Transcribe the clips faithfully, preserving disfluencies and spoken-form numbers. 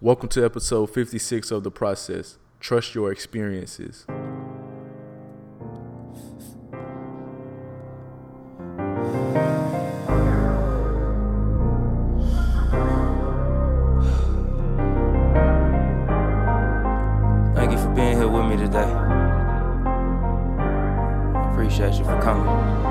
Welcome to episode fifty-six of The Process. Trust your experiences. Thank you for being here with me today. I appreciate you for coming.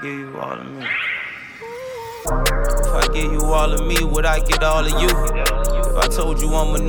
Give you all of me. If I give you all of me, would I get all of you? If I told you I'm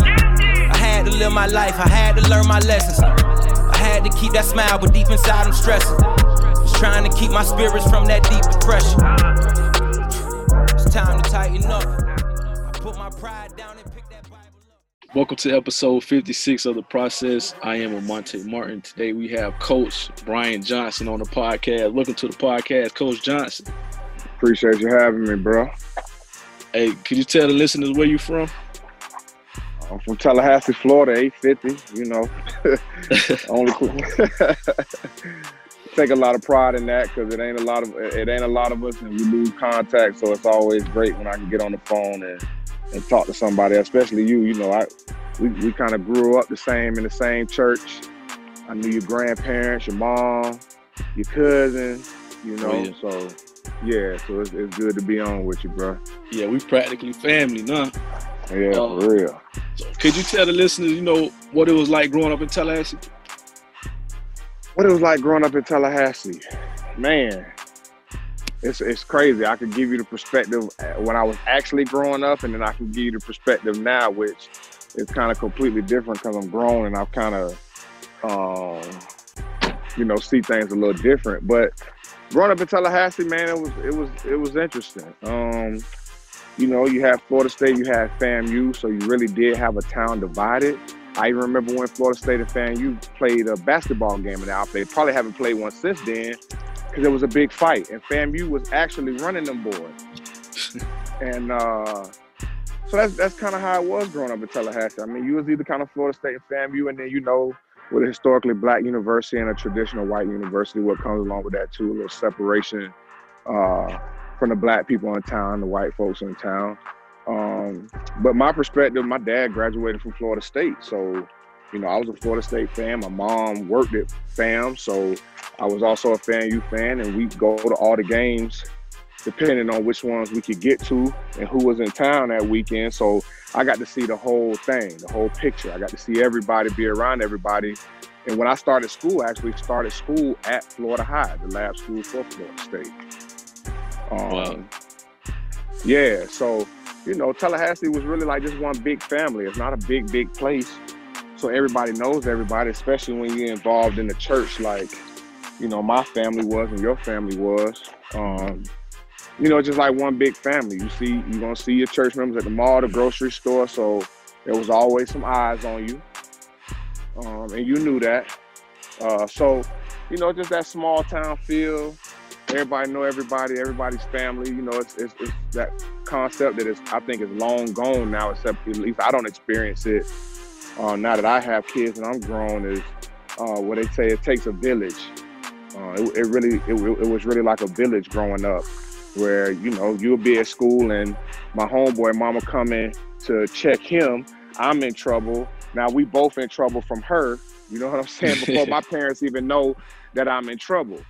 I had to live my life, I had to learn my lessons. I had to keep that smile, but deep inside I'm stressing. Just trying to keep my spirits from that deep depression. It's time to tighten up. I put my pride down and pick that Bible up. Welcome to episode fifty-six of The Process. I am Amante Martin. Today we have Coach Brian Johnson on the podcast. Welcome to the podcast, Coach Johnson. Appreciate you having me, bro. Hey, could you tell the listeners where you from? I'm from Tallahassee, Florida, eight fifty, you know. Only take a lot of pride in that because it ain't a lot of it ain't a lot of us and we lose contact, so it's always great when I can get on the phone and, and talk to somebody, especially you, you know. I we, we kind of grew up the same in the same church. I knew your grandparents, your mom, your cousin, you know, oh, yeah. so Yeah, so it's, it's good to be on with you, bro. Yeah, we practically family, nah. Yeah, uh, for real. So could you tell the listeners, you know, what it was like growing up in Tallahassee? What it was like growing up in Tallahassee? Man, it's it's crazy. I could give you the perspective when I was actually growing up, and then I can give you the perspective now, which is kind of completely different because I'm grown and I've kind of, um, you know, see things a little different, but. Growing up in Tallahassee, man, it was it was it was interesting. Um, you know, you had Florida State, you had FAMU, so you really did have a town divided. I even remember when Florida State and FAMU played a basketball game in the outfield. Probably haven't played one since then because it was a big fight, and FAMU was actually running them boys. and uh, so that's that's kind of how it was growing up in Tallahassee. I mean, you was either kind of Florida State and FAMU, and then you know. With a historically black university and a traditional white university, what comes along with that too, a little separation uh, from the black people in town, the white folks in town. Um, but my perspective, my dad graduated from Florida State. So, you know, I was a Florida State fan. My mom worked at FAM. So I was also a FAMU fan and we'd go to all the games depending on which ones we could get to and who was in town that weekend. So I got to see the whole thing, the whole picture. I got to see everybody, be around everybody. And when I started school, I actually started school at Florida High, the lab school for Florida State. Um, wow. Yeah, so, you know, Tallahassee was really like just one big family. It's not a big, big place. So everybody knows everybody, especially when you're involved in the church like, you know, my family was and your family was. Um, You know, just like one big family. You see, you're gonna see your church members at the mall, the grocery store. So there was always some eyes on you, um, and you knew that. Uh, so, you know, just that small town feel. Everybody know everybody, everybody's family. You know, it's, it's, it's that concept that is, I think, is long gone now. Except at least I don't experience it uh, now that I have kids and I'm grown. Is uh, what they say it takes a village. Uh, it, it really, it, it was really like a village growing up. Where, you know, you'll be at school and my homeboy mama coming to check him. I'm in trouble. Now we both in trouble from her. You know what I'm saying? Before my parents even know that I'm in trouble.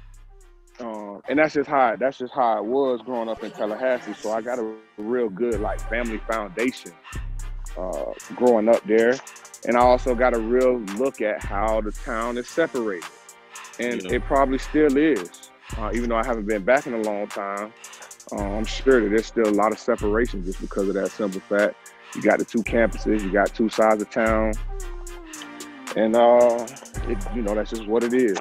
Uh, and that's just how that's just how it was growing up in Tallahassee. So I got a real good like family foundation uh, growing up there. And I also got a real look at how the town is separated. And you know. It probably still is. Uh, even though I haven't been back in a long time, Um, sure that there's still a lot of separation just because of that simple fact. You got the two campuses, you got two sides of town, and uh, it, you know, that's just what it is.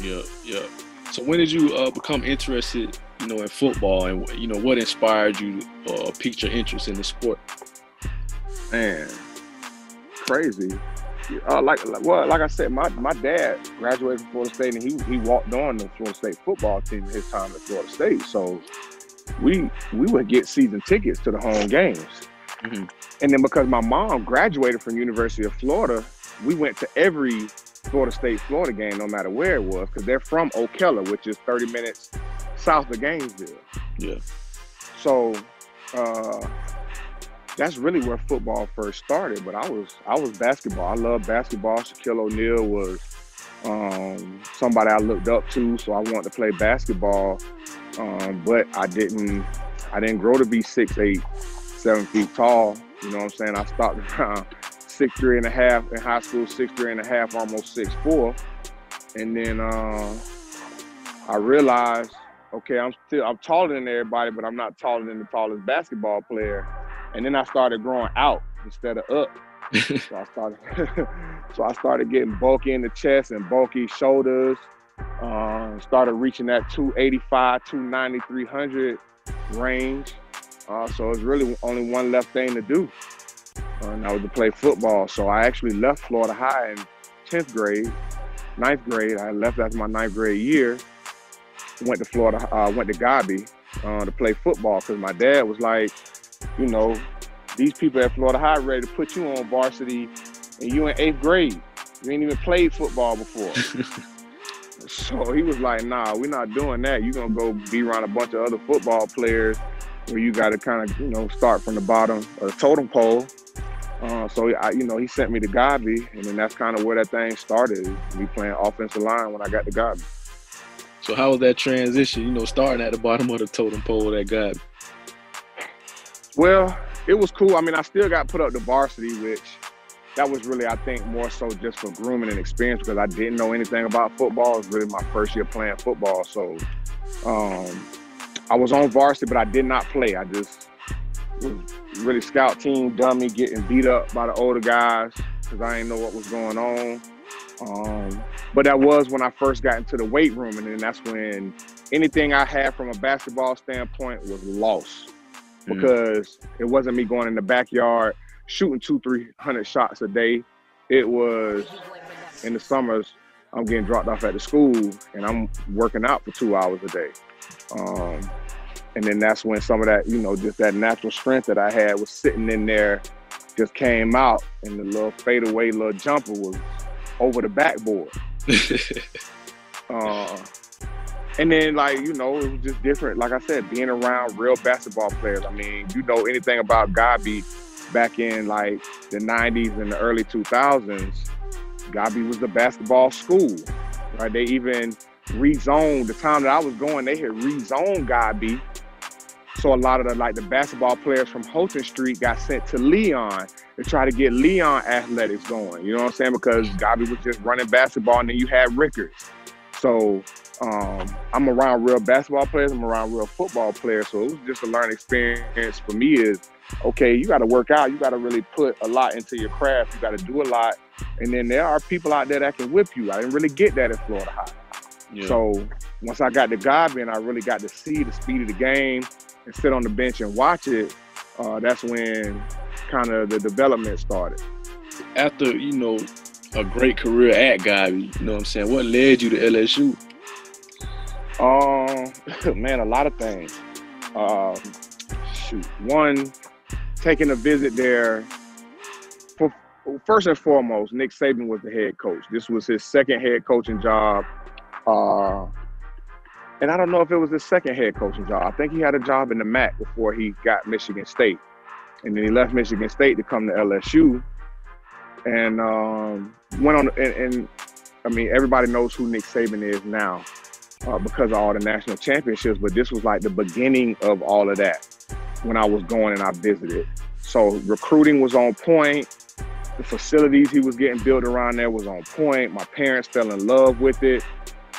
Yeah, yeah. So when did you uh, become interested, you know, in football, and you know, what inspired you or uh, piqued your interest in the sport? Man, crazy. Uh, like, like, well, like I said, my, my dad graduated from Florida State, and he he walked on the Florida State football team his time at Florida State. So we we would get season tickets to the home games. Mm-hmm. And then because my mom graduated from University of Florida, we went to every Florida State Florida game, no matter where it was, because they're from Ocala, which is thirty minutes south of Gainesville. Yeah. So uh, that's really where football first started. But I was I was basketball. I loved basketball. Shaquille O'Neal was um, somebody I looked up to, so I wanted to play basketball. Um, but I didn't I didn't grow to be six eight, seven feet tall. You know what I'm saying? I stopped around six three and a half in high school, six three and a half, almost six four. And then uh, I realized, okay, I'm still I'm taller than everybody, but I'm not taller than the tallest basketball player. And then I started growing out instead of up. So I started so I started getting bulky in the chest and bulky shoulders. Um, started reaching that two eighty-five, two ninety, three hundred range. Uh, so it's really only one left thing to do, uh, and that was to play football. So I actually left Florida High in tenth grade, ninth grade. I left after my ninth grade year. Went to Florida, uh, went to Godby uh, to play football, because my dad was like, you know, these people at Florida High ready to put you on varsity, and you in eighth grade. You ain't even played football before. So he was like, nah, we're not doing that. You're going to go be around a bunch of other football players where you got to kind of, you know, start from the bottom of the totem pole. Uh, so, I, you know, he sent me to Godby, and then that's kind of where that thing started, me playing offensive line when I got to Godby. So how was that transition, you know, starting at the bottom of the totem pole at Godby? Well, it was cool. I mean, I still got put up to varsity, which that was really, I think, more so just for grooming and experience, because I didn't know anything about football. It was really my first year playing football. So um, I was on varsity, but I did not play. I just was really scout team dummy, getting beat up by the older guys because I didn't know what was going on. Um, but that was when I first got into the weight room, and then that's when anything I had from a basketball standpoint was lost, because mm-hmm. it wasn't me going in the backyard shooting two, three hundred shots a day. It was in the summers, I'm getting dropped off at the school and I'm working out for two hours a day. Um, and then that's when some of that, you know, just that natural strength that I had was sitting in there, just came out, and the little fadeaway little jumper was over the backboard. uh, And then, like, you know, it was just different. Like I said, being around real basketball players. I mean, you know anything about Godby back in, like, the nineties and the early two thousands, Godby was the basketball school, right? They even rezoned. The time that I was going, they had rezoned Godby. So a lot of, the like, the basketball players from Holton Street got sent to Leon to try to get Leon athletics going. You know what I'm saying? Because Godby was just running basketball, and then you had Rickards. So um, I'm around real basketball players, I'm around real football players. So it was just a learning experience for me is, okay, you got to work out. You got to really put a lot into your craft. You got to do a lot. And then there are people out there that can whip you. I didn't really get that at Florida High. Yeah. So once I got to Godby and I really got to see the speed of the game and sit on the bench and watch it, uh, that's when kind of the development started. After, you know, a great career at Godby, you know what I'm saying, what led you to L S U? Um, man, a lot of things. Um, shoot, one, taking a visit there. For, first and foremost, Nick Saban was the head coach. This was his second head coaching job. Uh, and I don't know if it was his second head coaching job. I think he had a job in the M A C before he got Michigan State. And then he left Michigan State to come to L S U. And um, went on, and, and I mean, everybody knows who Nick Saban is now uh, because of all the national championships. But this was like the beginning of all of that when I was going and I visited. So recruiting was on point. The facilities he was getting built around there was on point. My parents fell in love with it.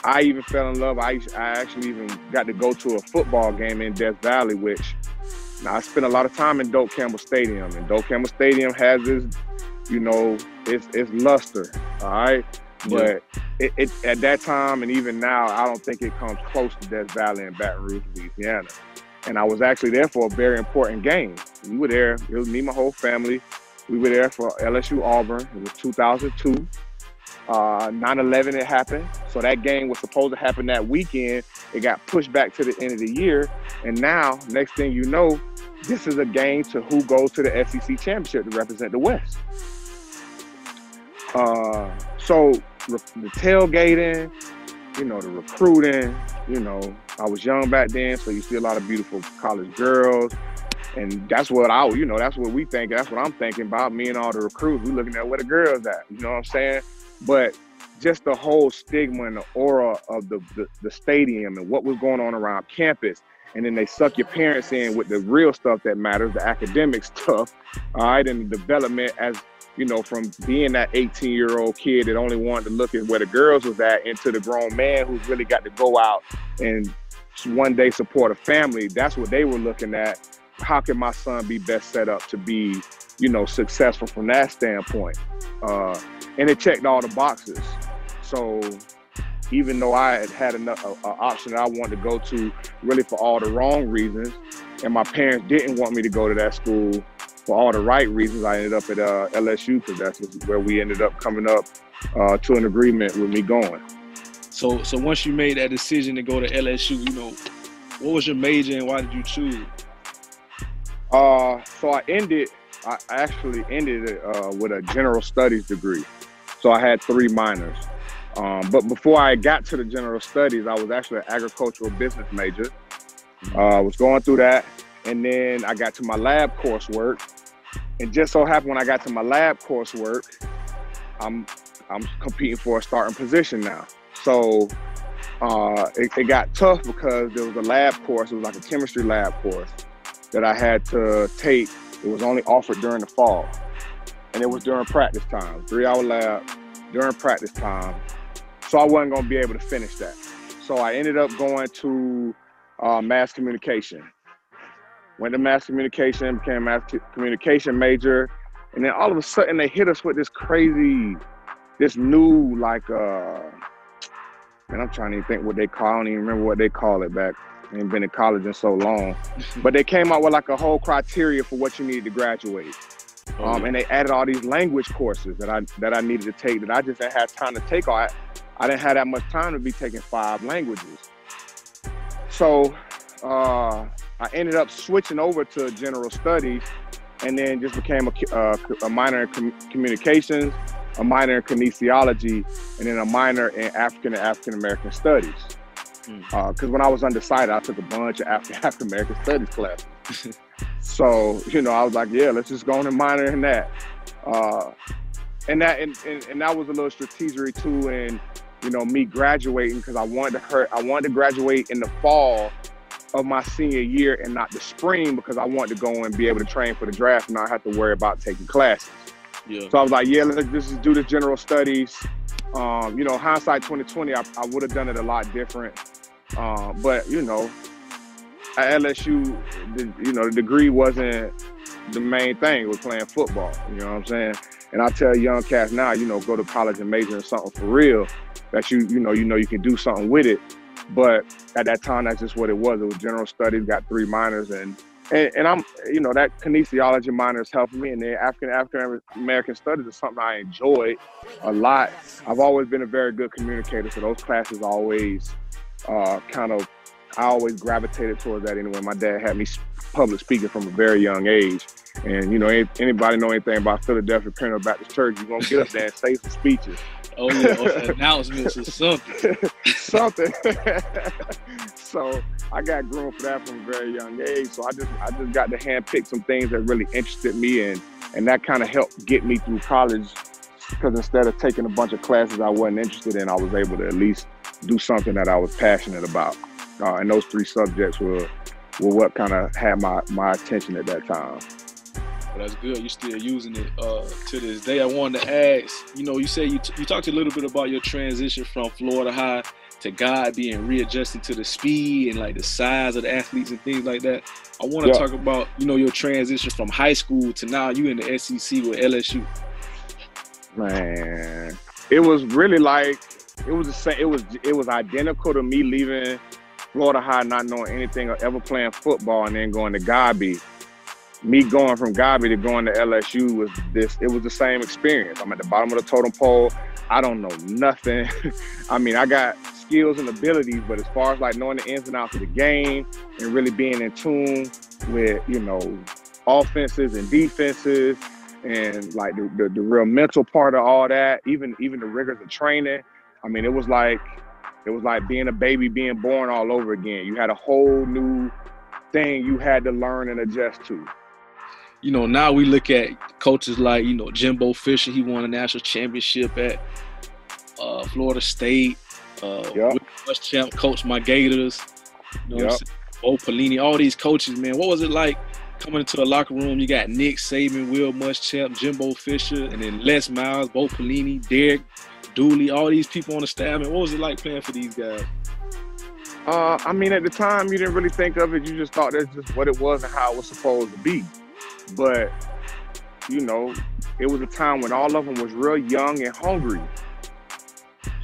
I even fell in love. I, I actually even got to go to a football game in Death Valley, which now I spent a lot of time in Doak Campbell Stadium. And Doak Campbell Stadium has its, you know, its, its luster, all right? But yeah. it, it at that time and even now, I don't think it comes close to Death Valley in Baton Rouge, Louisiana. And I was actually there for a very important game. We were there, it was me and my whole family. We were there for L S U Auburn. It was two thousand two. Uh, nine eleven it happened. So that game was supposed to happen that weekend. It got pushed back to the end of the year. And now, next thing you know, this is a game to who goes to the S E C championship to represent the West. Uh, so the tailgating, you know, the recruiting, you know, I was young back then, so you see a lot of beautiful college girls. And that's what I, you know, that's what we think. That's what I'm thinking about. Me and all the recruits, we looking at where the girls at. You know what I'm saying? But just the whole stigma and the aura of the, the, the stadium and what was going on around campus. And then they suck your parents in with the real stuff that matters, the academic stuff, all right, and the development as, you know, from being that eighteen-year-old kid that only wanted to look at where the girls was at into the grown man who's really got to go out and one day support a family. That's what they were looking at. How can my son be best set up to be, you know, successful from that standpoint? Uh, and it checked all the boxes. So even though I had had an option that I wanted to go to really for all the wrong reasons, and my parents didn't want me to go to that school for all the right reasons, I ended up at uh, L S U because that's where we ended up coming up uh, to an agreement with me going. So, so once you made that decision to go to L S U, you know, what was your major and why did you choose it? Uh, so I ended, I actually ended it uh, with a general studies degree. So I had three minors. Um, but before I got to the general studies, I was actually an agricultural business major. Uh, I was going through that. And then I got to my lab coursework. And just so happened when I got to my lab coursework, I'm, I'm competing for a starting position now. So uh, it, it got tough because there was a lab course. It was like a chemistry lab course that I had to take. It was only offered during the fall. And it was during practice time, three hour lab, during practice time. So I wasn't gonna be able to finish that. So I ended up going to uh, mass communication. Went to mass communication, became a mass communication major. And then all of a sudden they hit us with this crazy, this new like, uh, man, I'm trying to even think what they call, I don't even remember what they call it back. I ain't been in college in so long. But they came out with like a whole criteria for what you needed to graduate. Oh, um, and they added all these language courses that I that I needed to take that I just didn't have time to take. I, I didn't have that much time to be taking five languages. So uh, I ended up switching over to general studies and then just became a, uh, a minor in com communications, a minor in kinesiology, and then a minor in African and African-American studies. Because uh, when I was undecided, I took a bunch of African American studies classes. So, you know, I was like, yeah, let's just go on and minor in that. Uh, and that and, and, and that was a little strategery too in, you know, me graduating because I wanted to hurt, I wanted to graduate in the fall of my senior year and not the spring because I wanted to go and be able to train for the draft and not have to worry about taking classes. Yeah. So I was like, yeah, let's just do the general studies. Um, you know, hindsight twenty twenty, I, I would have done it a lot different. Uh, but, you know, at L S U, the, you know, the degree wasn't the main thing. It was playing football, you know what I'm saying? And I tell young cats now, you know, go to college and major in something for real that you, you know, you know you can do something with it. But at that time, that's just what it was. It was general studies, got three minors. And, and, and I'm, you know, that kinesiology minor is helping me. And then African, African-American studies is something I enjoyed a lot. I've always been a very good communicator, so those classes always uh, kind of, I always gravitated towards that anyway. My dad had me public speaking from a very young age. And, you know, if anybody know anything about Philadelphia Pentecostal Baptist Church, you're going to get up there and say some speeches. Oh, yeah, or announcements or something. Something. So I got groomed for that from a very young age. So I just I just got to handpick some things that really interested me, and, and that kind of helped get me through college because instead of taking a bunch of classes I wasn't interested in, I was able to at least do something that I was passionate about. Uh, and those three subjects were, were what kind of had my, my attention at that time. Well, that's good. You're still using it uh, to this day. I wanted to ask, you know, you said you, t you talked a little bit about your transition from Florida High to God being readjusted to the speed and like the size of the athletes and things like that. I want to yeah. talk about, you know, your transition from high school to now you in the S E C with L S U. Man, it was really like it was the same. It was it was identical to me leaving Florida High, not knowing anything or ever playing football, and then going to Godby. Me going from Godby to going to L S U was this. It was the same experience. I'm at the bottom of the totem pole. I don't know nothing. I mean, I got skills and abilities, but as far as like knowing the ins and outs of the game and really being in tune with, you know, offenses and defenses and like the, the, the real mental part of all that, even even the rigors of training. I mean, it was like it was like being a baby being born all over again. You had a whole new thing you had to learn and adjust to. You know, now we look at coaches like, you know, Jimbo Fisher. He won a national championship at uh, Florida State. Uh, yep. Will Muschamp coached my Gators. You know yep. what I'm saying? Bo Pelini, all these coaches, man. What was it like coming into a locker room? You got Nick Saban, Will Muschamp, Jimbo Fisher, and then Les Miles, Bo Pelini, Derek Dooley, all these people on the staff. I mean, what was it like playing for these guys? Uh, I mean, at the time, you didn't really think of it. You just thought that's just what it was and how it was supposed to be. But, you know, it was a time when all of them was real young and hungry.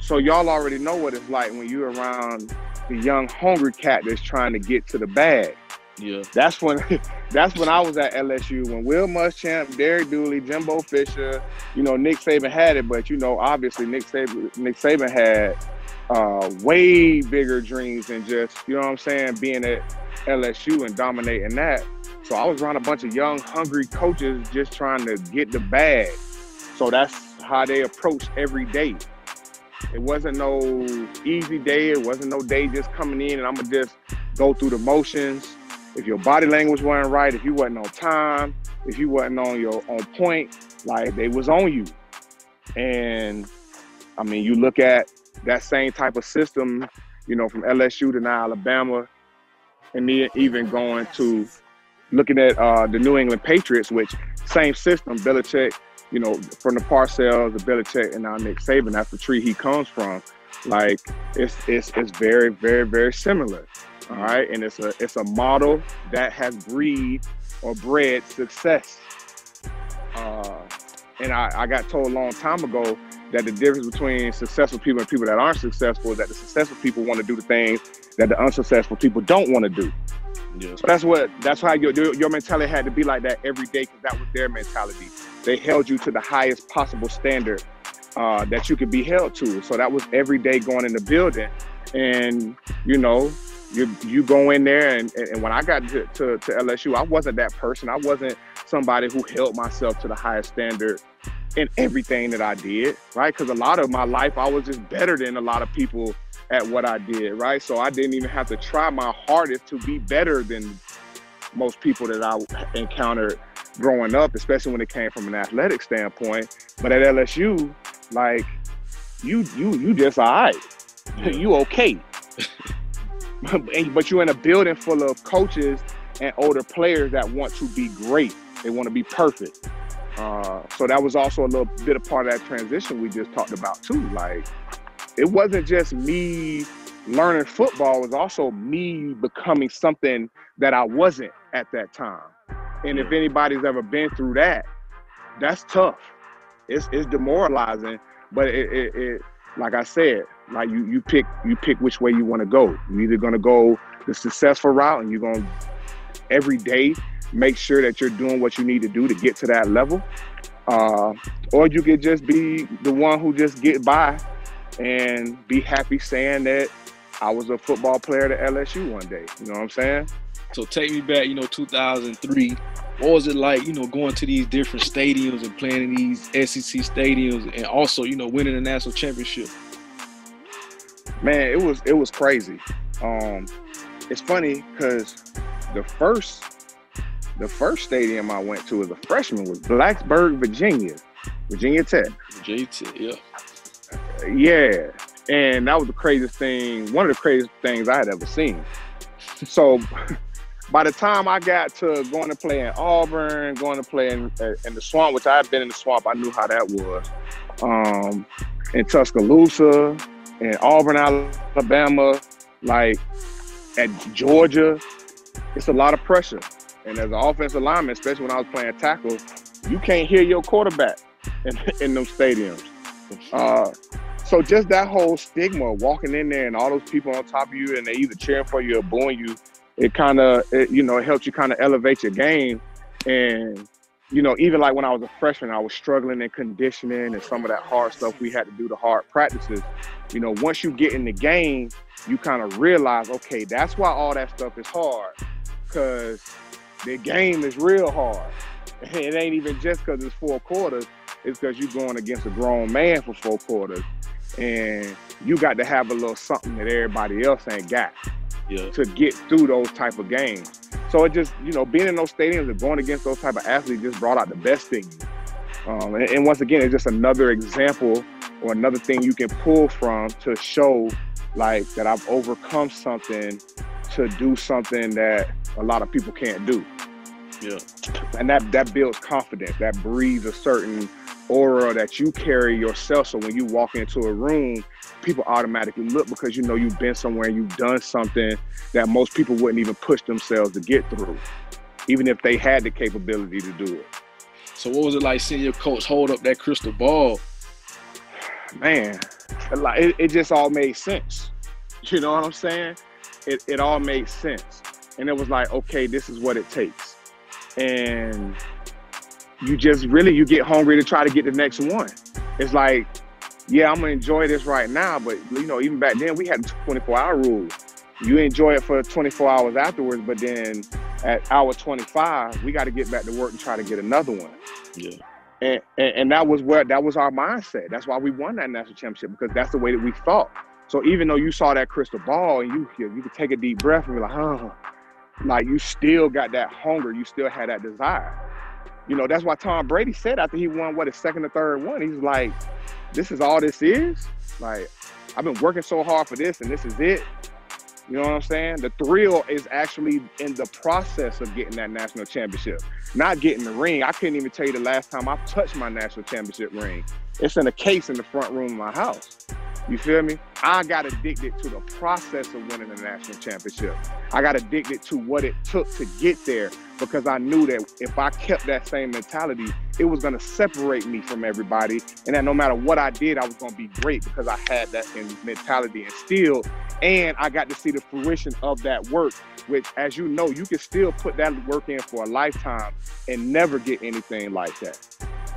So y'all already know what it's like when you're around the young, hungry cat that's trying to get to the bag. Yeah. That's when that's when I was at L S U, when Will Muschamp, Derek Dooley, Jimbo Fisher, you know, Nick Saban had it. But, you know, obviously Nick Saban, Nick Saban had uh, way bigger dreams than just, you know what I'm saying, being at L S U and dominating that. So I was around a bunch of young, hungry coaches just trying to get the bag. So that's how they approached every day. It wasn't no easy day. It wasn't no day just coming in and I'm going to just go through the motions. If your body language wasn't right, if you wasn't on time, if you wasn't on your on point, like they was on you. And I mean, you look at that same type of system, you know, from L S U to now Alabama, and then even going to looking at uh, the New England Patriots, which same system, Belichick, you know, from the Parcells, the Belichick, and now Nick Saban, that's the tree he comes from. Like, it's it's it's very, very, very similar, all right? And it's a it's a model that has breed or bred success. Uh, and I, I got told a long time ago that the difference between successful people and people that aren't successful is that the successful people want to do the things that the unsuccessful people don't want to do. Yeah. So that's what that's how your your mentality had to be like that every day, because that was their mentality. They held you to the highest possible standard uh, that you could be held to. So that was every day going in the building, and you know you you go in there, and, and when I got to, to to L S U, I wasn't that person. I wasn't somebody who held myself to the highest standard in everything that I did, right? Because a lot of my life I was just better than a lot of people at what I did, right? So I didn't even have to try my hardest to be better than most people that I encountered growing up, especially when it came from an athletic standpoint. But at L S U, like, you you you just all right. Yeah. You okay. But you're in a building full of coaches and older players that want to be great. They want to be perfect. Uh, so that was also a little bit of part of that transition we just talked about too. Like, it wasn't just me learning football, it was also me becoming something that I wasn't at that time. And if anybody's ever been through that, that's tough. It's it's demoralizing, but it, it, it like I said, like you you pick you pick which way you want to go. You're either gonna go the successful route, and you're gonna every day make sure that you're doing what you need to do to get to that level, uh, or you could just be the one who just get by and be happy saying that I was a football player at L S U one day. You know what I'm saying? So take me back, you know, two thousand three. What was it like, you know, going to these different stadiums and playing in these S E C stadiums and also, you know, winning a national championship? Man, it was it was crazy. Um, it's funny because the first the first stadium I went to as a freshman was Blacksburg, Virginia, Virginia Tech. Virginia Tech, yeah. Yeah, and that was the craziest thing, one of the craziest things I had ever seen. So by the time I got to going to play in Auburn, going to play in, in the Swamp, which I had been in the Swamp, I knew how that was, um, in Tuscaloosa, in Auburn, Alabama, like at Georgia. It's a lot of pressure. And as an offensive lineman, especially when I was playing tackle, you can't hear your quarterback in, in them stadiums. Uh, so just that whole stigma of walking in there and all those people on top of you and they either cheering for you or booing you, it kind of, you know, it helps you kind of elevate your game. And, you know, even like when I was a freshman, I was struggling in conditioning and some of that hard stuff we had to do, the hard practices. You know, once you get in the game, you kind of realize, okay, that's why all that stuff is hard, because the game is real hard. It ain't even just because it's four quarters. It's because you're going against a grown man for four quarters. And you got to have a little something that everybody else ain't got yeah. to get through those type of games. So it just, you know, being in those stadiums and going against those type of athletes just brought out the best in you. Um, and, and once again, it's just another example or another thing you can pull from to show, like, that I've overcome something to do something that a lot of people can't do. Yeah. And that, that builds confidence. That breeds a certain aura that you carry yourself. So when you walk into a room, people automatically look, because you know you've been somewhere and you've done something that most people wouldn't even push themselves to get through, even if they had the capability to do it. So what was it like seeing your coach hold up that crystal ball? Man, it, it just all made sense. You know what I'm saying? It, it all made sense. And it was like, okay, this is what it takes. And you just really, you get hungry to try to get the next one. It's like, yeah, I'm gonna enjoy this right now, but you know, even back then we had a twenty-four hour rule. You enjoy it for twenty-four hours afterwards, but then at hour twenty-five, we got to get back to work and try to get another one. Yeah. And, and and that was where, that was our mindset. That's why we won that national championship, because that's the way that we thought. So even though you saw that crystal ball and you you could take a deep breath and be like, oh, like you still got that hunger, you still had that desire. You know, that's why Tom Brady said after he won, what, his second or third one, he's like, this is all this is? Like, I've been working so hard for this and this is it. You know what I'm saying? The thrill is actually in the process of getting that national championship, not getting the ring. I couldn't even tell you the last time I touched my national championship ring. It's in a case in the front room of my house. You feel me? I got addicted to the process of winning the national championship. I got addicted to what it took to get there, because I knew that if I kept that same mentality, it was gonna separate me from everybody, and that no matter what I did, I was gonna be great because I had that mentality instilled, and I got to see the fruition of that work, which, as you know, you can still put that work in for a lifetime and never get anything like that.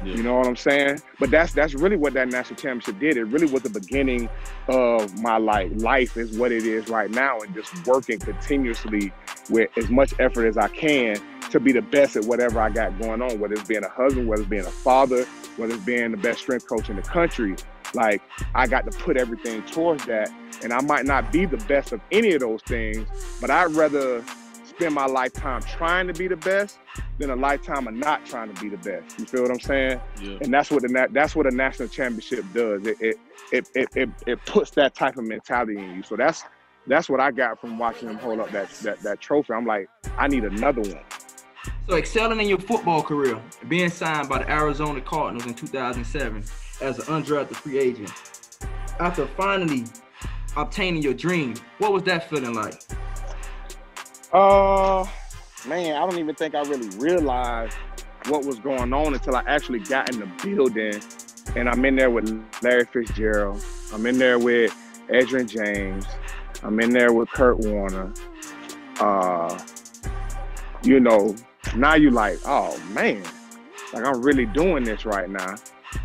Yeah. You know what I'm saying? But that's that's really what that national championship did. It really was the beginning of my like life is what it is right now, and just working continuously with as much effort as I can to be the best at whatever I got going on, whether it's being a husband, whether it's being a father, whether it's being the best strength coach in the country. Like, I got to put everything towards that, and I might not be the best of any of those things, but I'd rather spend my lifetime trying to be the best than a lifetime of not trying to be the best. You feel what I'm saying? Yeah. And that's what the that's what a national championship does. It it, it it it it puts that type of mentality in you. So that's that's what I got from watching them hold up that that that trophy. I'm like, I need another one. So excelling in your football career, being signed by the Arizona Cardinals in two thousand seven as an undrafted free agent, after finally obtaining your dream, what was that feeling like? Uh, man, I don't even think I really realized what was going on until I actually got in the building, and I'm in there with Larry Fitzgerald. I'm in there with Edgerrin James. I'm in there with Kurt Warner. Uh, you know, now you like, oh man, like I'm really doing this right now.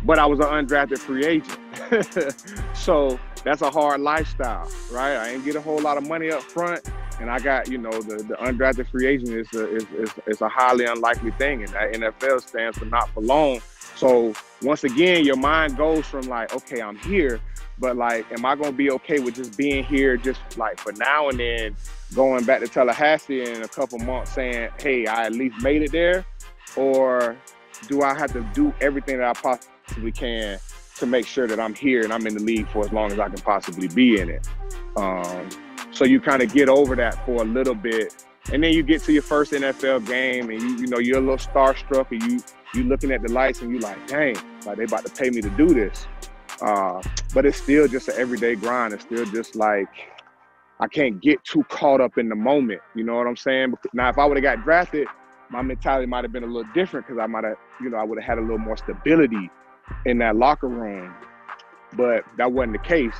But I was an undrafted free agent. So that's a hard lifestyle, right? I didn't get a whole lot of money up front. And I got, you know, the, the undrafted free agent is a, is, is, is a highly unlikely thing. And that N F L stands for not for long. So once again, your mind goes from like, okay, I'm here, but like, am I going to be okay with just being here just like for now, and then going back to Tallahassee in a couple months saying, hey, I at least made it there? Or do I have to do everything that I possibly can to make sure that I'm here and I'm in the league for as long as I can possibly be in it? Um, So you kind of get over that for a little bit. And then you get to your first N F L game, and you, you know, you're a little starstruck, and you, you looking at the lights and you like, dang, like they about to pay me to do this. Uh, but it's still just an everyday grind. It's still just like, I can't get too caught up in the moment. You know what I'm saying? Now, if I would have got drafted, my mentality might have been a little different because I might have, you know, I would have had a little more stability in that locker room. But that wasn't the case.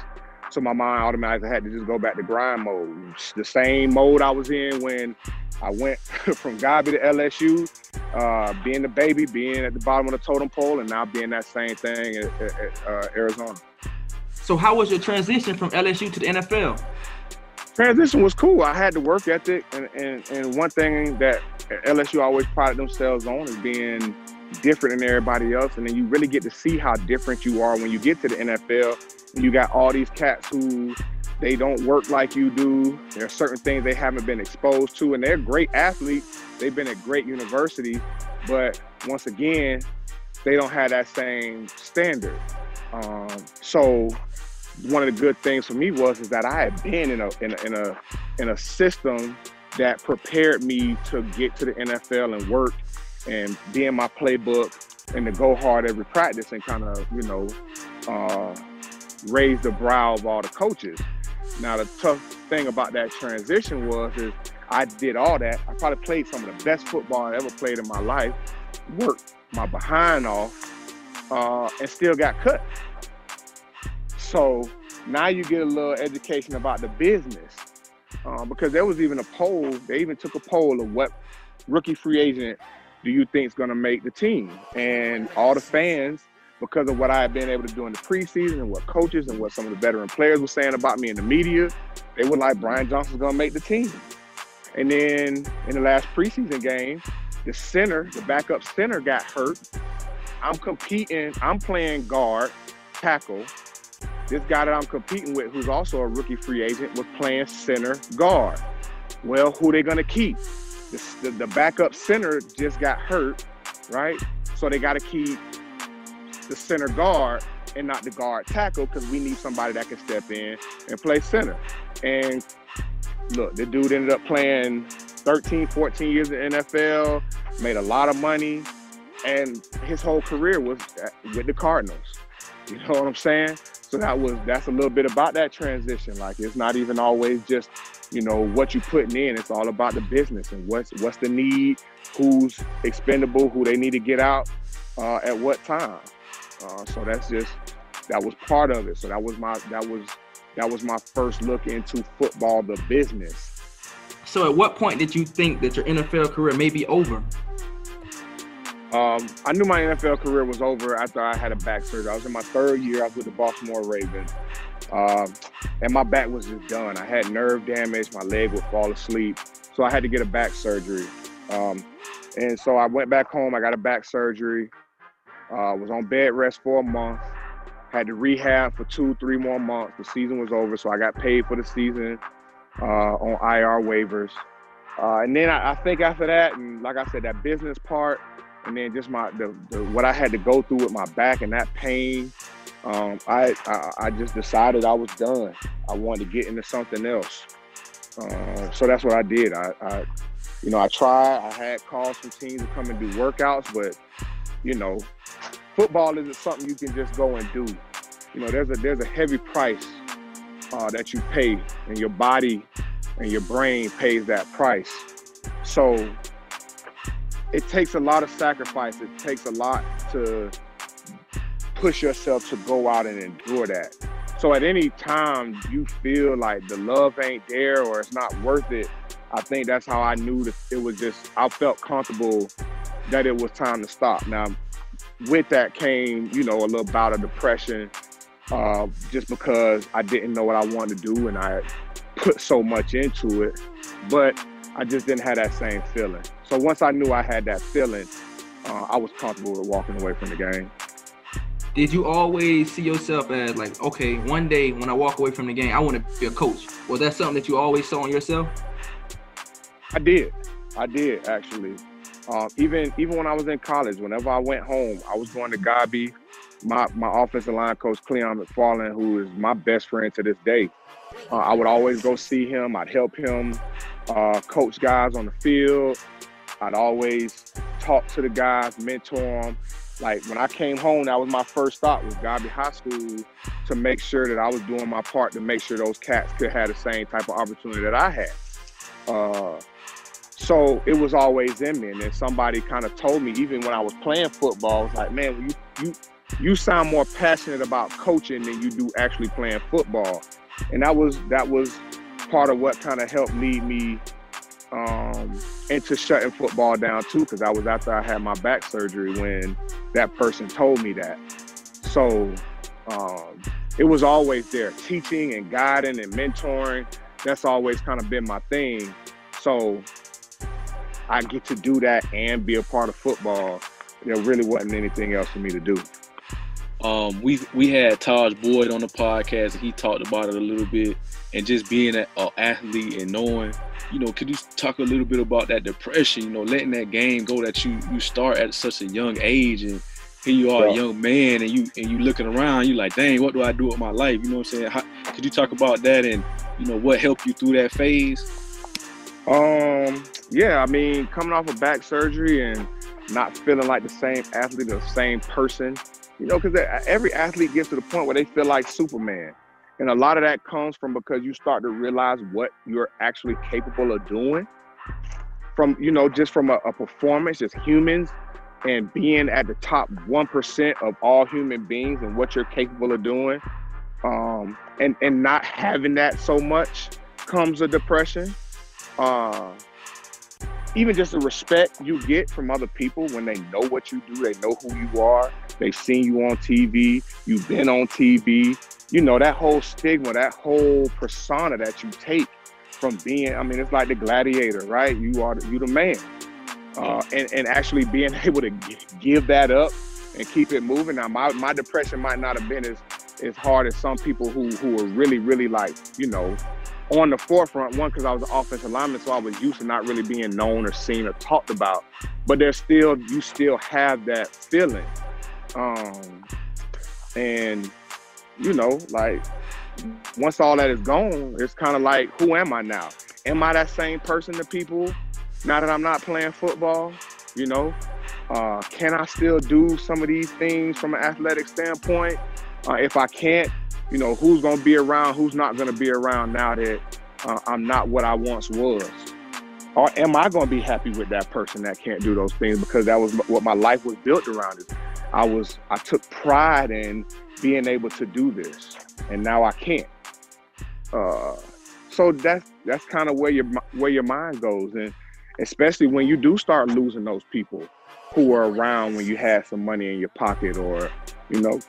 So my mind automatically had to just go back to grind mode. The same mode I was in when I went from Godby to L S U, uh, being the baby, being at the bottom of the totem pole, and now being that same thing at, at, at uh, Arizona. So how was your transition from L S U to the N F L? Transition was cool. I had the work ethic, and, and, and one thing that L S U always prided themselves on is being different than everybody else, and then you really get to see how different you are when you get to the N F L. You got all these cats who, they don't work like you do. There are certain things they haven't been exposed to, and they're great athletes. They've been at great universities, but once again, they don't have that same standard. Um, so one of the good things for me was is that I had been in a, in a, in a, in a system that prepared me to get to the N F L and work and be in my playbook and to go hard every practice and kind of, you know, uh, raise the brow of all the coaches. Now, the tough thing about that transition was is I did all that. I probably played some of the best football I ever played in my life, worked my behind off, uh, and still got cut. So now you get a little education about the business, uh, because there was even a poll. They even took a poll of what rookie free agent do you think is going to make the team? And all the fans, because of what I had been able to do in the preseason and what coaches and what some of the veteran players were saying about me in the media, they were like, Brian Johnson's going to make the team. And then in the last preseason game, the center, the backup center got hurt. I'm competing. I'm playing guard, tackle. This guy that I'm competing with, who's also a rookie free agent, was playing center guard. Well, who are they going to keep? The, the, the backup center just got hurt, right? So they got to keep the center guard and not the guard tackle because we need somebody that can step in and play center. And look, the dude ended up playing thirteen, fourteen years in the N F L, made a lot of money, and his whole career was with the Cardinals. You know what I'm saying? So that was, that's a little bit about that transition. Like, it's not even always just, you know, what you putting in. It's all about the business and what's, what's the need, who's expendable, who they need to get out uh, at what time. Uh, so that's just, that was part of it. So that was my, that was, that was my first look into football, the business. So at what point did you think that your N F L career may be over? Um, I knew my N F L career was over after I had a back surgery. I was in my third year. I was with the Baltimore Ravens. Um, and my back was just done. I had nerve damage. My leg would fall asleep. So I had to get a back surgery. Um, and so I went back home. I got a back surgery. I uh, was on bed rest for a month, had to rehab for two, three more months. The season was over, so I got paid for the season uh, on I R waivers. Uh, and then I, I think after that, and like I said, that business part, and then just my the, the, what I had to go through with my back and that pain, um, I, I I just decided I was done. I wanted to get into something else. Uh, so that's what I did. I, I you know I tried. I had calls from teams to come and do workouts, but you know, football isn't something you can just go and do. You know, there's a there's a heavy price uh, that you pay, and your body and your brain pays that price. So it takes a lot of sacrifice. It takes a lot to push yourself to go out and endure that. So at any time you feel like the love ain't there or it's not worth it, I think that's how I knew that it was just, I felt comfortable that it was time to stop. Now, with that came, you know, a little bout of depression, uh, just because I didn't know what I wanted to do and I put so much into it, but I just didn't have that same feeling. So once I knew I had that feeling, uh, I was comfortable with walking away from the game. Did you always see yourself as like, okay, one day when I walk away from the game, I want to be a coach? Was that something that you always saw in yourself? I did. I did, actually. Uh, even even when I was in college, whenever I went home, I was going to Godby. My my offensive line coach, Leon, who is my best friend to this day, uh, I would always go see him. I'd help him uh, coach guys on the field. I'd always talk to the guys, mentor them. like when I came home, that was my first thought was Godby High School, to make sure that I was doing my part to make sure those cats could have the same type of opportunity that I had. Uh, so it was always in me. And then somebody kind of told me, even when I was playing football, I was like, man, you, you, you sound more passionate about coaching than you do actually playing football. And that was, that was part of what kind of helped lead me um, into shutting football down too, because I was after I had my back surgery when that person told me that. So um, it was always there, teaching and guiding and mentoring. That's always kind of been my thing. So I get to do that and be a part of football. There really wasn't anything else for me to do. Um, we we had Taj Boyd on the podcast, and he talked about it a little bit, and just being an athlete and knowing, you know, could you talk a little bit about that depression, you know, letting that game go that you you start at such a young age, and here you are, yeah. a young man, and you and you looking around, you like, dang, what do I do with my life? You know what I'm saying? How, could you talk about that and, you know, what helped you through that phase? Um, yeah, I mean, coming off of back surgery and not feeling like the same athlete or the same person. You know, because every athlete gets to the point where they feel like Superman. And a lot of that comes from because you start to realize what you're actually capable of doing from, you know, just from a, a performance as humans, and being at the top one percent of all human beings and what you're capable of doing. Um, and, and not having that so much comes a depression. Uh, even just the respect you get from other people when they know what you do, they know who you are. They've seen you on T V, you've been on T V, you know, that whole stigma, that whole persona that you take from being, I mean, it's like the gladiator, right? You are the, you the man. Uh, and, and actually being able to g give that up and keep it moving. Now, my, my depression might not have been as, as hard as some people who, who are really, really like, you know, on the forefront. One, because I was an offensive lineman, so I was used to not really being known or seen or talked about. But there's still, you still have that feeling. Um, and you know, like once all that is gone, it's kind of like, who am I now? Am I that same person to people now that I'm not playing football? You know, uh, can I still do some of these things from an athletic standpoint? Uh, if I can't, you know, who's going to be around? Who's not going to be around now that uh, I'm not what I once was? Or am I going to be happy with that person that can't do those things? Because that was what my life was built around. Is I was, I took pride in being able to do this, and now I can't. Uh, so that's, that's kind of where your, where your mind goes. And especially when you do start losing those people who were around when you had some money in your pocket, or, you know,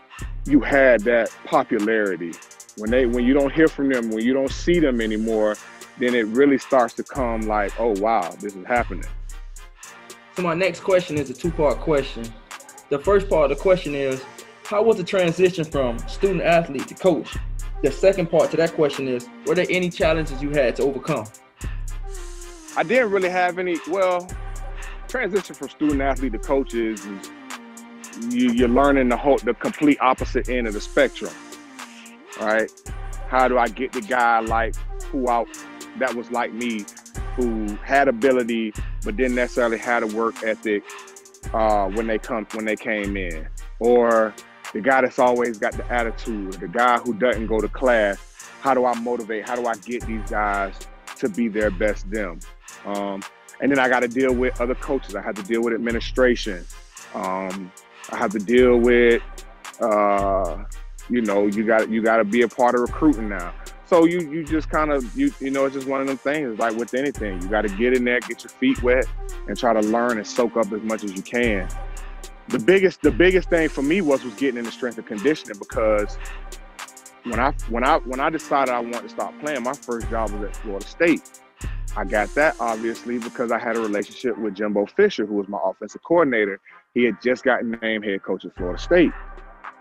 you had that popularity. When they, when you don't hear from them, when you don't see them anymore, then it really starts to come like, oh, wow, this is happening. So my next question is a two-part question. The first part of the question is, how was the transition from student athlete to coach? The second part to that question is, were there any challenges you had to overcome? I didn't really have any. Well, transition from student athlete to coach is, you, you're learning the whole, the complete opposite end of the spectrum, right? How do I get the guy like who I, that was like me, who had ability but didn't necessarily have a work ethic? Uh, when they come, when they came in, or the guy that's always got the attitude, the guy who doesn't go to class. How do I motivate? How do I get these guys to be their best them? Um, and then I got to deal with other coaches. I have to deal with administration. Um, I have to deal with, uh, you know, you got you got to be a part of recruiting now. So you you just kind of, you you know, it's just one of them things. Like with anything, you got to get in there, get your feet wet, and try to learn and soak up as much as you can. The biggest the biggest thing for me was was getting into strength and conditioning, because when I when I when I decided I wanted to stop playing, my first job was at Florida State. I got that obviously because I had a relationship with Jimbo Fisher, who was my offensive coordinator. He had just gotten named head coach at Florida State.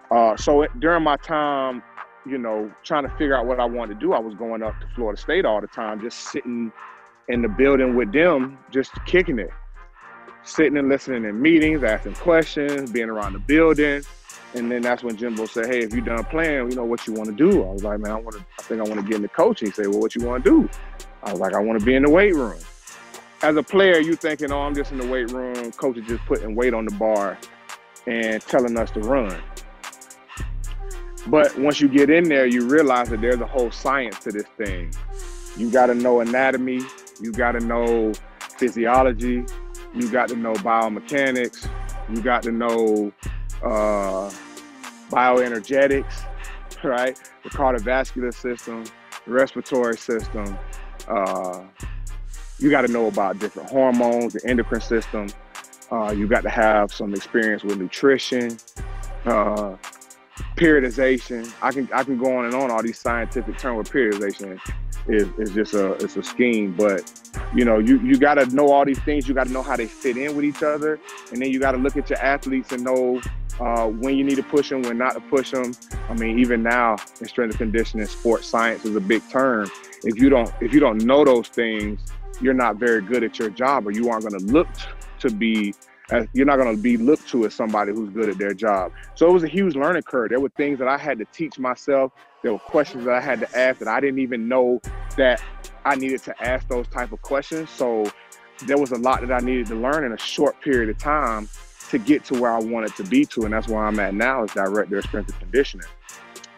Uh, so it, during my time, you know, trying to figure out what I wanted to do, I was going up to Florida State all the time, just sitting in the building with them, just kicking it, sitting and listening in meetings, asking questions, being around the building. And then that's when Jimbo said, hey, if you're done playing, you know, what you want to do? I was like, man, I want to, I think I want to get into coaching. He said, well, what you want to do? I was like, I want to be in the weight room. As a player, you thinking, oh, I'm just in the weight room. Coach is just putting weight on the bar. and telling us to run. But once you get in there, you realize that there's a whole science to this thing. You got to know anatomy. You got to know physiology. You got to know biomechanics. You got to know uh, bioenergetics, right? The cardiovascular system, the respiratory system. Uh, you got to know about different hormones, the endocrine system. Uh, you got to have some experience with nutrition, uh, periodization. I can I can go on and on all these scientific terms with periodization. Is, is just a it's a scheme, but you know you you got to know all these things. You got to know how they fit in with each other, and then you got to look at your athletes and know uh, when you need to push them, when not to push them. I mean, even now in strength and conditioning, sports science is a big term. If you don't if you don't know those things, you're not very good at your job, or you aren't going to look to be as, you're not going to be looked to as somebody who's good at their job. So it was a huge learning curve. There were things that I had to teach myself. There were questions that I had to ask that I didn't even know that I needed to ask those type of questions. So there was a lot that I needed to learn in a short period of time to get to where I wanted to be to. And that's where I'm at now as director of strength and conditioning.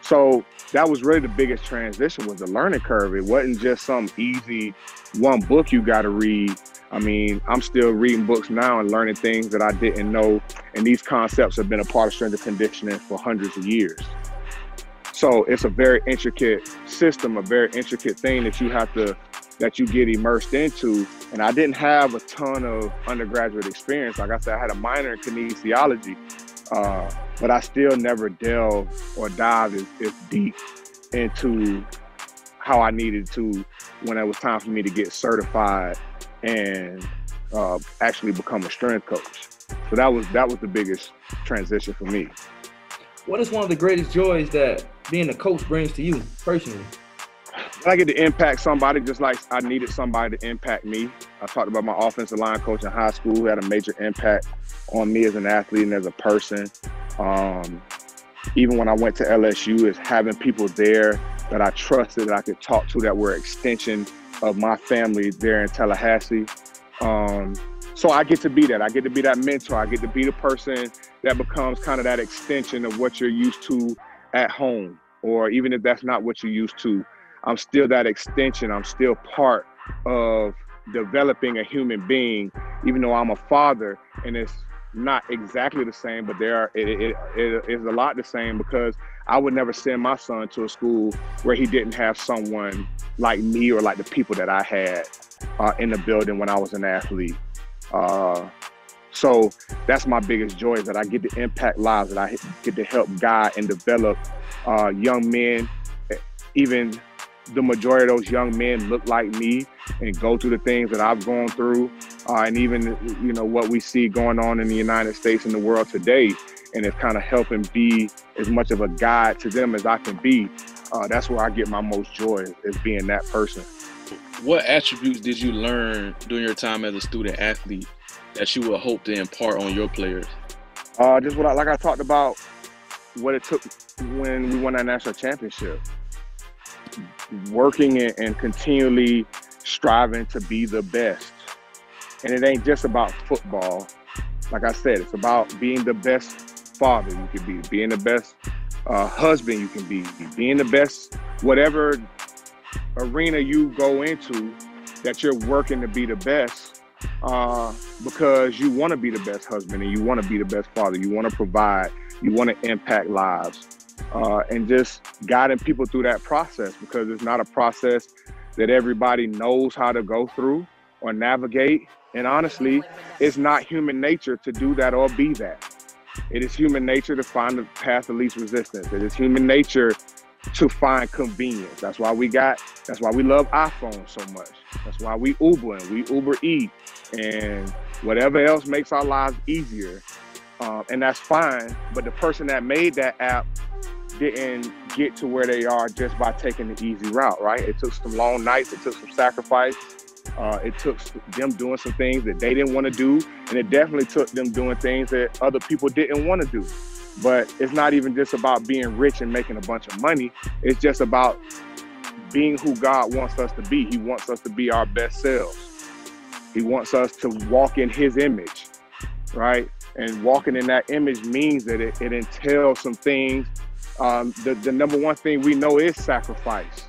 So that was really the biggest transition, was the learning curve. It wasn't just some easy one book you got to read. I mean, I'm still reading books now and learning things that I didn't know. And these concepts have been a part of strength and conditioning for hundreds of years. So it's a very intricate system, a very intricate thing that you have to, that you get immersed into. And I didn't have a ton of undergraduate experience. Like I said, I had a minor in kinesiology, uh, but I still never delved or dived as, as deep into how I needed to when it was time for me to get certified and uh, actually become a strength coach. So that was that was the biggest transition for me. What is one of the greatest joys that being a coach brings to you personally? I get to impact somebody just like I needed somebody to impact me. I talked about my offensive line coach in high school who had a major impact on me as an athlete and as a person. Um, even when I went to L S U, is having people there that I trusted, that I could talk to, that were extension of my family there in Tallahassee. Um, so I get to be that. I get to be that mentor. I get to be the person that becomes kind of that extension of what you're used to at home, or even if that's not what you're used to, I'm still that extension. I'm still part of developing a human being, even though I'm a father, and it's not exactly the same, but there are, it, it, it is a lot the same, because I would never send my son to a school where he didn't have someone like me or like the people that I had uh, in the building when I was an athlete. Uh, so that's my biggest joy, is that I get to impact lives, that I get to help guide and develop uh, young men. Even the majority of those young men look like me and go through the things that I've gone through. Uh, and even, you know, what we see going on in the United States and the world today, and it's kind of helping be as much of a guide to them as I can be. Uh, that's where I get my most joy, is being that person. What attributes did you learn during your time as a student athlete that you would hope to impart on your players? Uh, just what I, like I talked about, what it took when we won our national championship. Working and, and continually striving to be the best. And it ain't just about football. Like I said, it's about being the best father you can be, being the best uh, husband you can be, being the best whatever arena you go into, that you're working to be the best, uh, because you want to be the best husband and you want to be the best father. You want to provide, you want to impact lives, uh, and just guiding people through that process, because it's not a process that everybody knows how to go through or navigate. And honestly, it's not human nature to do that or be that. It is human nature to find the path of least resistance. It is human nature to find convenience. That's why we got, that's why we love iPhones so much. That's why we Uber and we Uber Eats and whatever else makes our lives easier. Um, and that's fine. But the person that made that app didn't get to where they are just by taking the easy route, right? It took some long nights. It took some sacrifice. Uh, it took them doing some things that they didn't want to do, and it definitely took them doing things that other people didn't want to do. But it's not even just about being rich and making a bunch of money. It's just about being who God wants us to be. He wants us to be our best selves. He wants us to walk in His image. right? And walking in that image means that it, it entails some things. Um, the, the number one thing we know is sacrifice.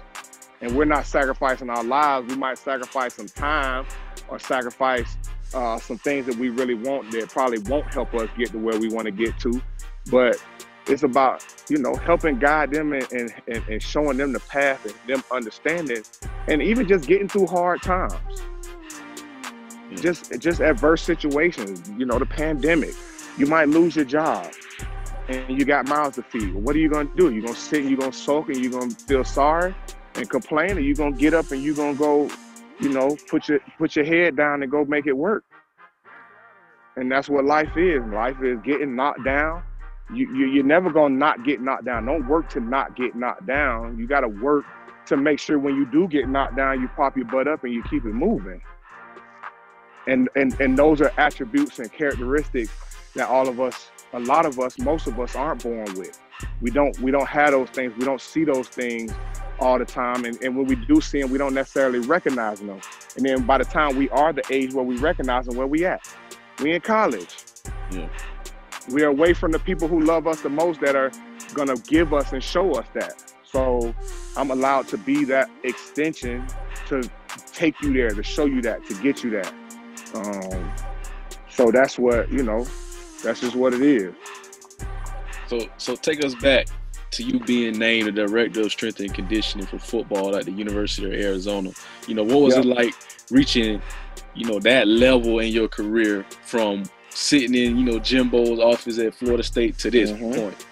And we're not sacrificing our lives. We might sacrifice some time or sacrifice uh, some things that we really want that probably won't help us get to where we want to get to. But it's about, you know, helping guide them and, and, and showing them the path and them understanding and even just getting through hard times. Just just adverse situations, you know, the pandemic. You might lose your job and you got mouths to feed. Well, what are you going to do? You're going to sit and you're going to sulk and you're going to feel sorry and complain, or you're going to get up and you're going to go, you know, put your put your head down and go make it work. And that's what life is. Life is getting knocked down. You, you, you're never going to not get knocked down. Don't work to not get knocked down. You got to work to make sure when you do get knocked down, you pop your butt up and you keep it moving. And, and and those are attributes and characteristics that all of us, a lot of us, most of us aren't born with. We don't we don't have those things. We don't see those things all the time. And, and when we do see them, we don't necessarily recognize them. And then by the time we are the age where we recognize them, where we at? We in college. Yeah. We're away from the people who love us the most that are going to give us and show us that. So I'm allowed to be that extension to take you there, to show you that, to get you that. Um, so that's what, you know, that's just what it is. So, so take us back to you being named the director of strength and conditioning for football at the University of Arizona. You know, what was yep. it like reaching, you know, that level in your career from sitting in, you know, Jimbo's office at Florida State to this mm-hmm. point?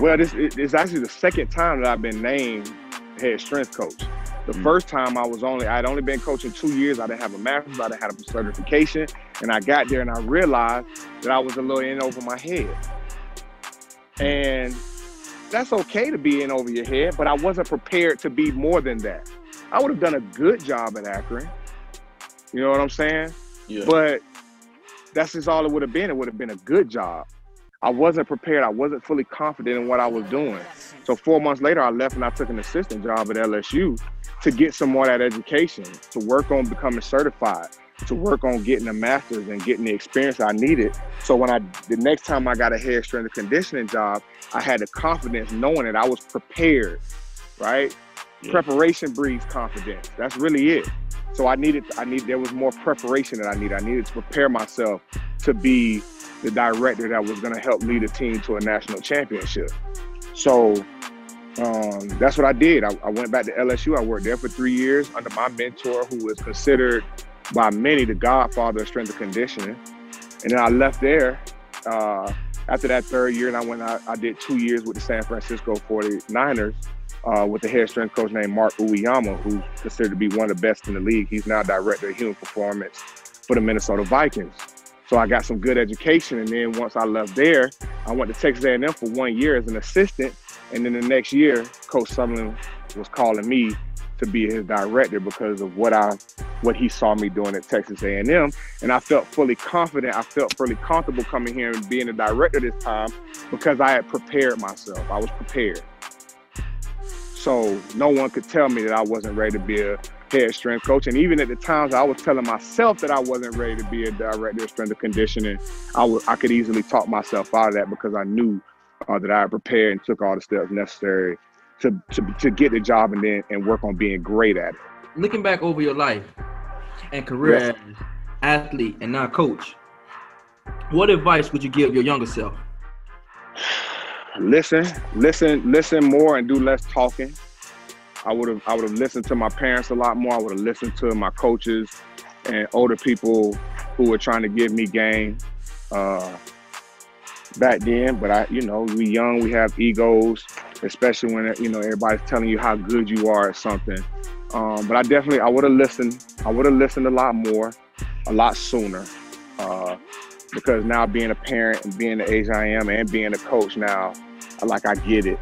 Well, this is actually the second time that I've been named head strength coach. The first time I was only, I'd only been coaching two years. I didn't have a master's, I didn't have a certification. And I got there and I realized that I was a little in over my head. And that's okay to be in over your head, but I wasn't prepared to be more than that. I would have done a good job at Akron. You know what I'm saying? Yeah. But that's just all it would have been. It would have been a good job. I wasn't prepared. I wasn't fully confident in what I was doing. So four months later, I left and I took an assistant job at L S U to get some more of that education, to work on becoming certified, to work on getting a master's and getting the experience I needed. So when I, the next time I got a head strength and conditioning job, I had the confidence knowing that I was prepared, right? Yeah. Preparation breeds confidence. That's really it. So I needed, I need, there was more preparation that I needed. I needed to prepare myself to be the director that was going to help lead a team to a national championship. So um, that's what I did. I, I went back to L S U. I worked there for three years under my mentor, who was considered by many the godfather of strength and conditioning. And then I left there uh, after that third year, and I went. I, I did two years with the San Francisco forty-niners uh, with the head strength coach named Mark Uyama, who's considered to be one of the best in the league. He's now director of human performance for the Minnesota Vikings. So I got some good education, and then once I left there, I went to Texas A and M for one year as an assistant, and then the next year, Coach Sumlin was calling me to be his director because of what I, what he saw me doing at Texas A and M, and I felt fully confident, I felt fully comfortable coming here and being a director this time because I had prepared myself, I was prepared. So no one could tell me that I wasn't ready to be a head strength coach. And even at the times I was telling myself that I wasn't ready to be a director of strength and conditioning, I, w I could easily talk myself out of that because I knew uh, that I had prepared and took all the steps necessary to, to, to get the job and then and work on being great at it. Looking back over your life and career yes. as an athlete and now coach, what advice would you give your younger self? Listen, listen, listen more and do less talking. I would have I would have listened to my parents a lot more. I would have listened to my coaches and older people who were trying to give me game uh, back then. But I, you know, we young, we have egos, especially when you know everybody's telling you how good you are at something. Um, but I definitely I would have listened. I would have listened a lot more, a lot sooner, uh, because now being a parent and being the age I am and being a coach now, like I get it.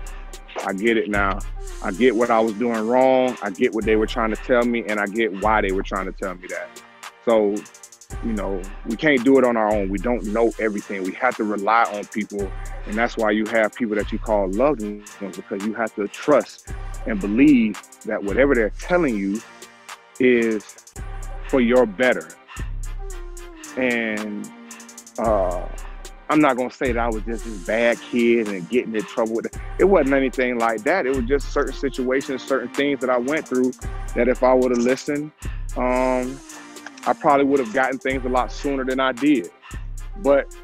I get it now. I get what I was doing wrong. I get what they were trying to tell me, and I get why they were trying to tell me that. So, you know, we can't do it on our own. We don't know everything. We have to rely on people, and that's why you have people that you call loved ones, because you have to trust and believe that whatever they're telling you is for your better. And uh, I'm not going to say that I was just this bad kid and getting in trouble with it. It wasn't anything like that. It was just certain situations, certain things that I went through that if I would have listened, um, I probably would have gotten things a lot sooner than I did. But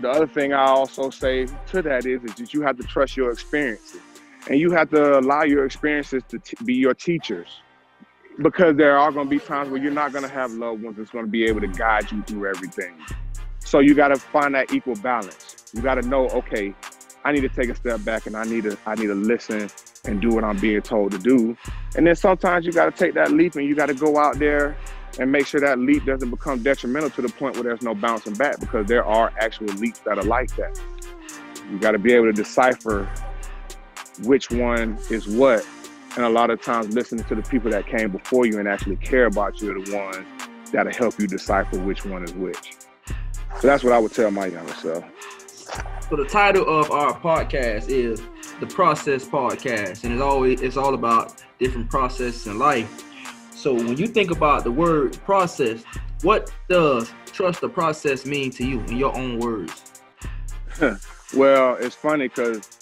the other thing I also say to that is, is that you have to trust your experiences, and you have to allow your experiences to t- be your teachers, because there are going to be times where you're not going to have loved ones that's going to be able to guide you through everything. So you got to find that equal balance. You got to know, okay, I need to take a step back and I need to I need to listen and do what I'm being told to do. And then sometimes you got to take that leap, and you got to go out there and make sure that leap doesn't become detrimental to the point where there's no bouncing back, because there are actual leaps that are like that. You got to be able to decipher which one is what. And a lot of times listening to the people that came before you and actually care about you are the ones that'll help you decipher which one is which. So that's what I would tell my younger self. So the title of our podcast is The Process Podcast, and it's always it's all about different processes in life. So when you think about the word process, what does trust the process mean to you in your own words? Well, it's funny because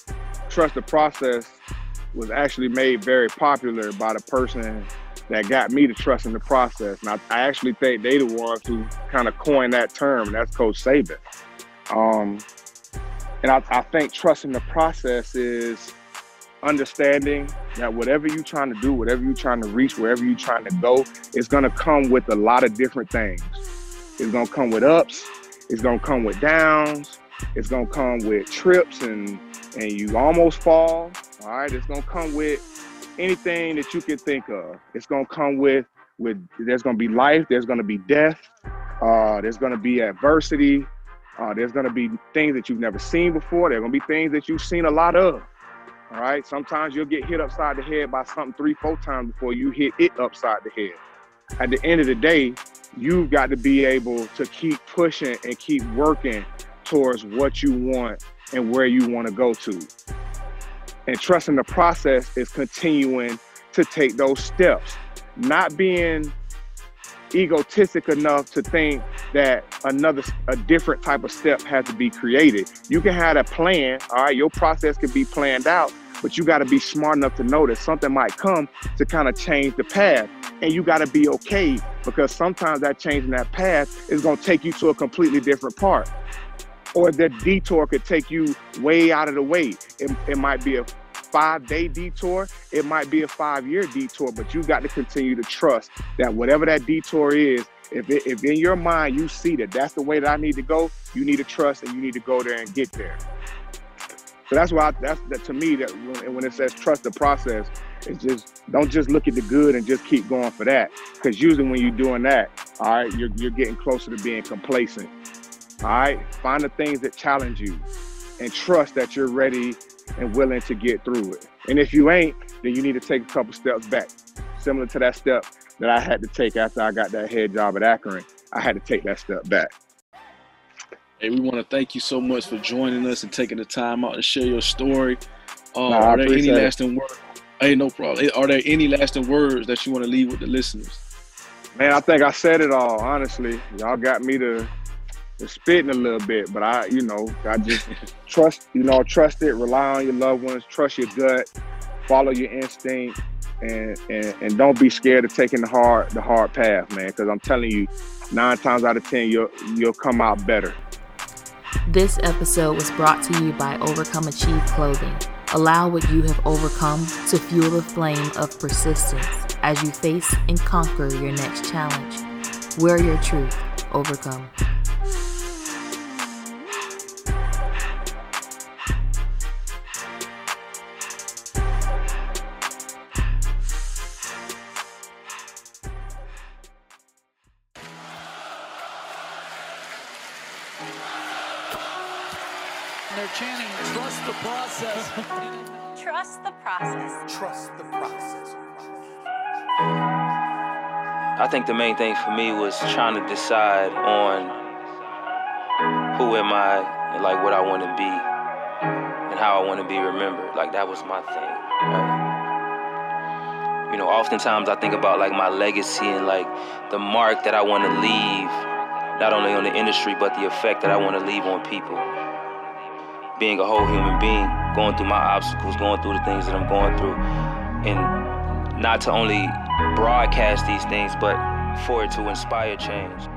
trust the process was actually made very popular by the person that got me to trust in the process. And I, I actually think they the ones who kind of coined that term, and that's Coach Saban. Um, and I, I think trusting the process is understanding that whatever you're trying to do, whatever you're trying to reach, wherever you're trying to go, it's going to come with a lot of different things. It's going to come with ups. It's going to come with downs. It's going to come with trips and, and you almost fall. All right. It's going to come with anything that you can think of. It's going to come with, with there's going to be life. There's going to be death. Uh, there's going to be adversity. Uh, there's going to be things that you've never seen before. There are going to be things that you've seen a lot of. All right. Sometimes you'll get hit upside the head by something three, four times before you hit it upside the head. At the end of the day, you've got to be able to keep pushing and keep working towards what you want and where you want to go to. And trusting the process is continuing to take those steps, not being egotistic enough to think that another, a different type of step has to be created. You can have a plan, all right? Your process could be planned out, but you got to be smart enough to know that something might come to kind of change the path. And you got to be okay, because sometimes that change in that path is going to take you to a completely different part. Or that detour could take you way out of the way. It, it might be a five-day detour. It might be a five-year detour, but you got to continue to trust that whatever that detour is, if, it, if in your mind you see that that's the way that I need to go, you need to trust and you need to go there and get there. So that's why I, that's that to me that when, when it says trust the process, it's just don't just look at the good and just keep going for that. Because usually when you're doing that, all right, you're you're getting closer to being complacent. All right, find the things that challenge you and trust that you're ready and willing to get through it. And if you ain't, then you need to take a couple steps back, similar to that step that I had to take after I got that head job at Akron. I had to take that step back. Hey, we want to thank you so much for joining us and taking the time out to share your story. Um, nah, are there any lasting it. words? Hey, no problem. Are there any lasting words that you want to leave with the listeners? Man, I think I said it all, honestly. Y'all got me to... It's spitting a little bit, but I, you know, I just trust, you know, trust it, rely on your loved ones, trust your gut, follow your instinct, and and, and don't be scared of taking the hard, the hard path, man, because I'm telling you, nine times out of ten, you'll, you'll come out better. This episode was brought to you by Overcome Achieve Clothing. Allow what you have overcome to fuel the flame of persistence as you face and conquer your next challenge. Wear your truth. Overcome. Trust the process. Trust the process. I think the main thing for me was trying to decide on who am I and like what I want to be and how I want to be remembered. Like that was my thing. Right? You know, oftentimes I think about like my legacy and like the mark that I want to leave not only on the industry, but the effect that I want to leave on people. Being a whole human being, going through my obstacles, going through the things that I'm going through, and not to only broadcast these things, but for it to inspire change.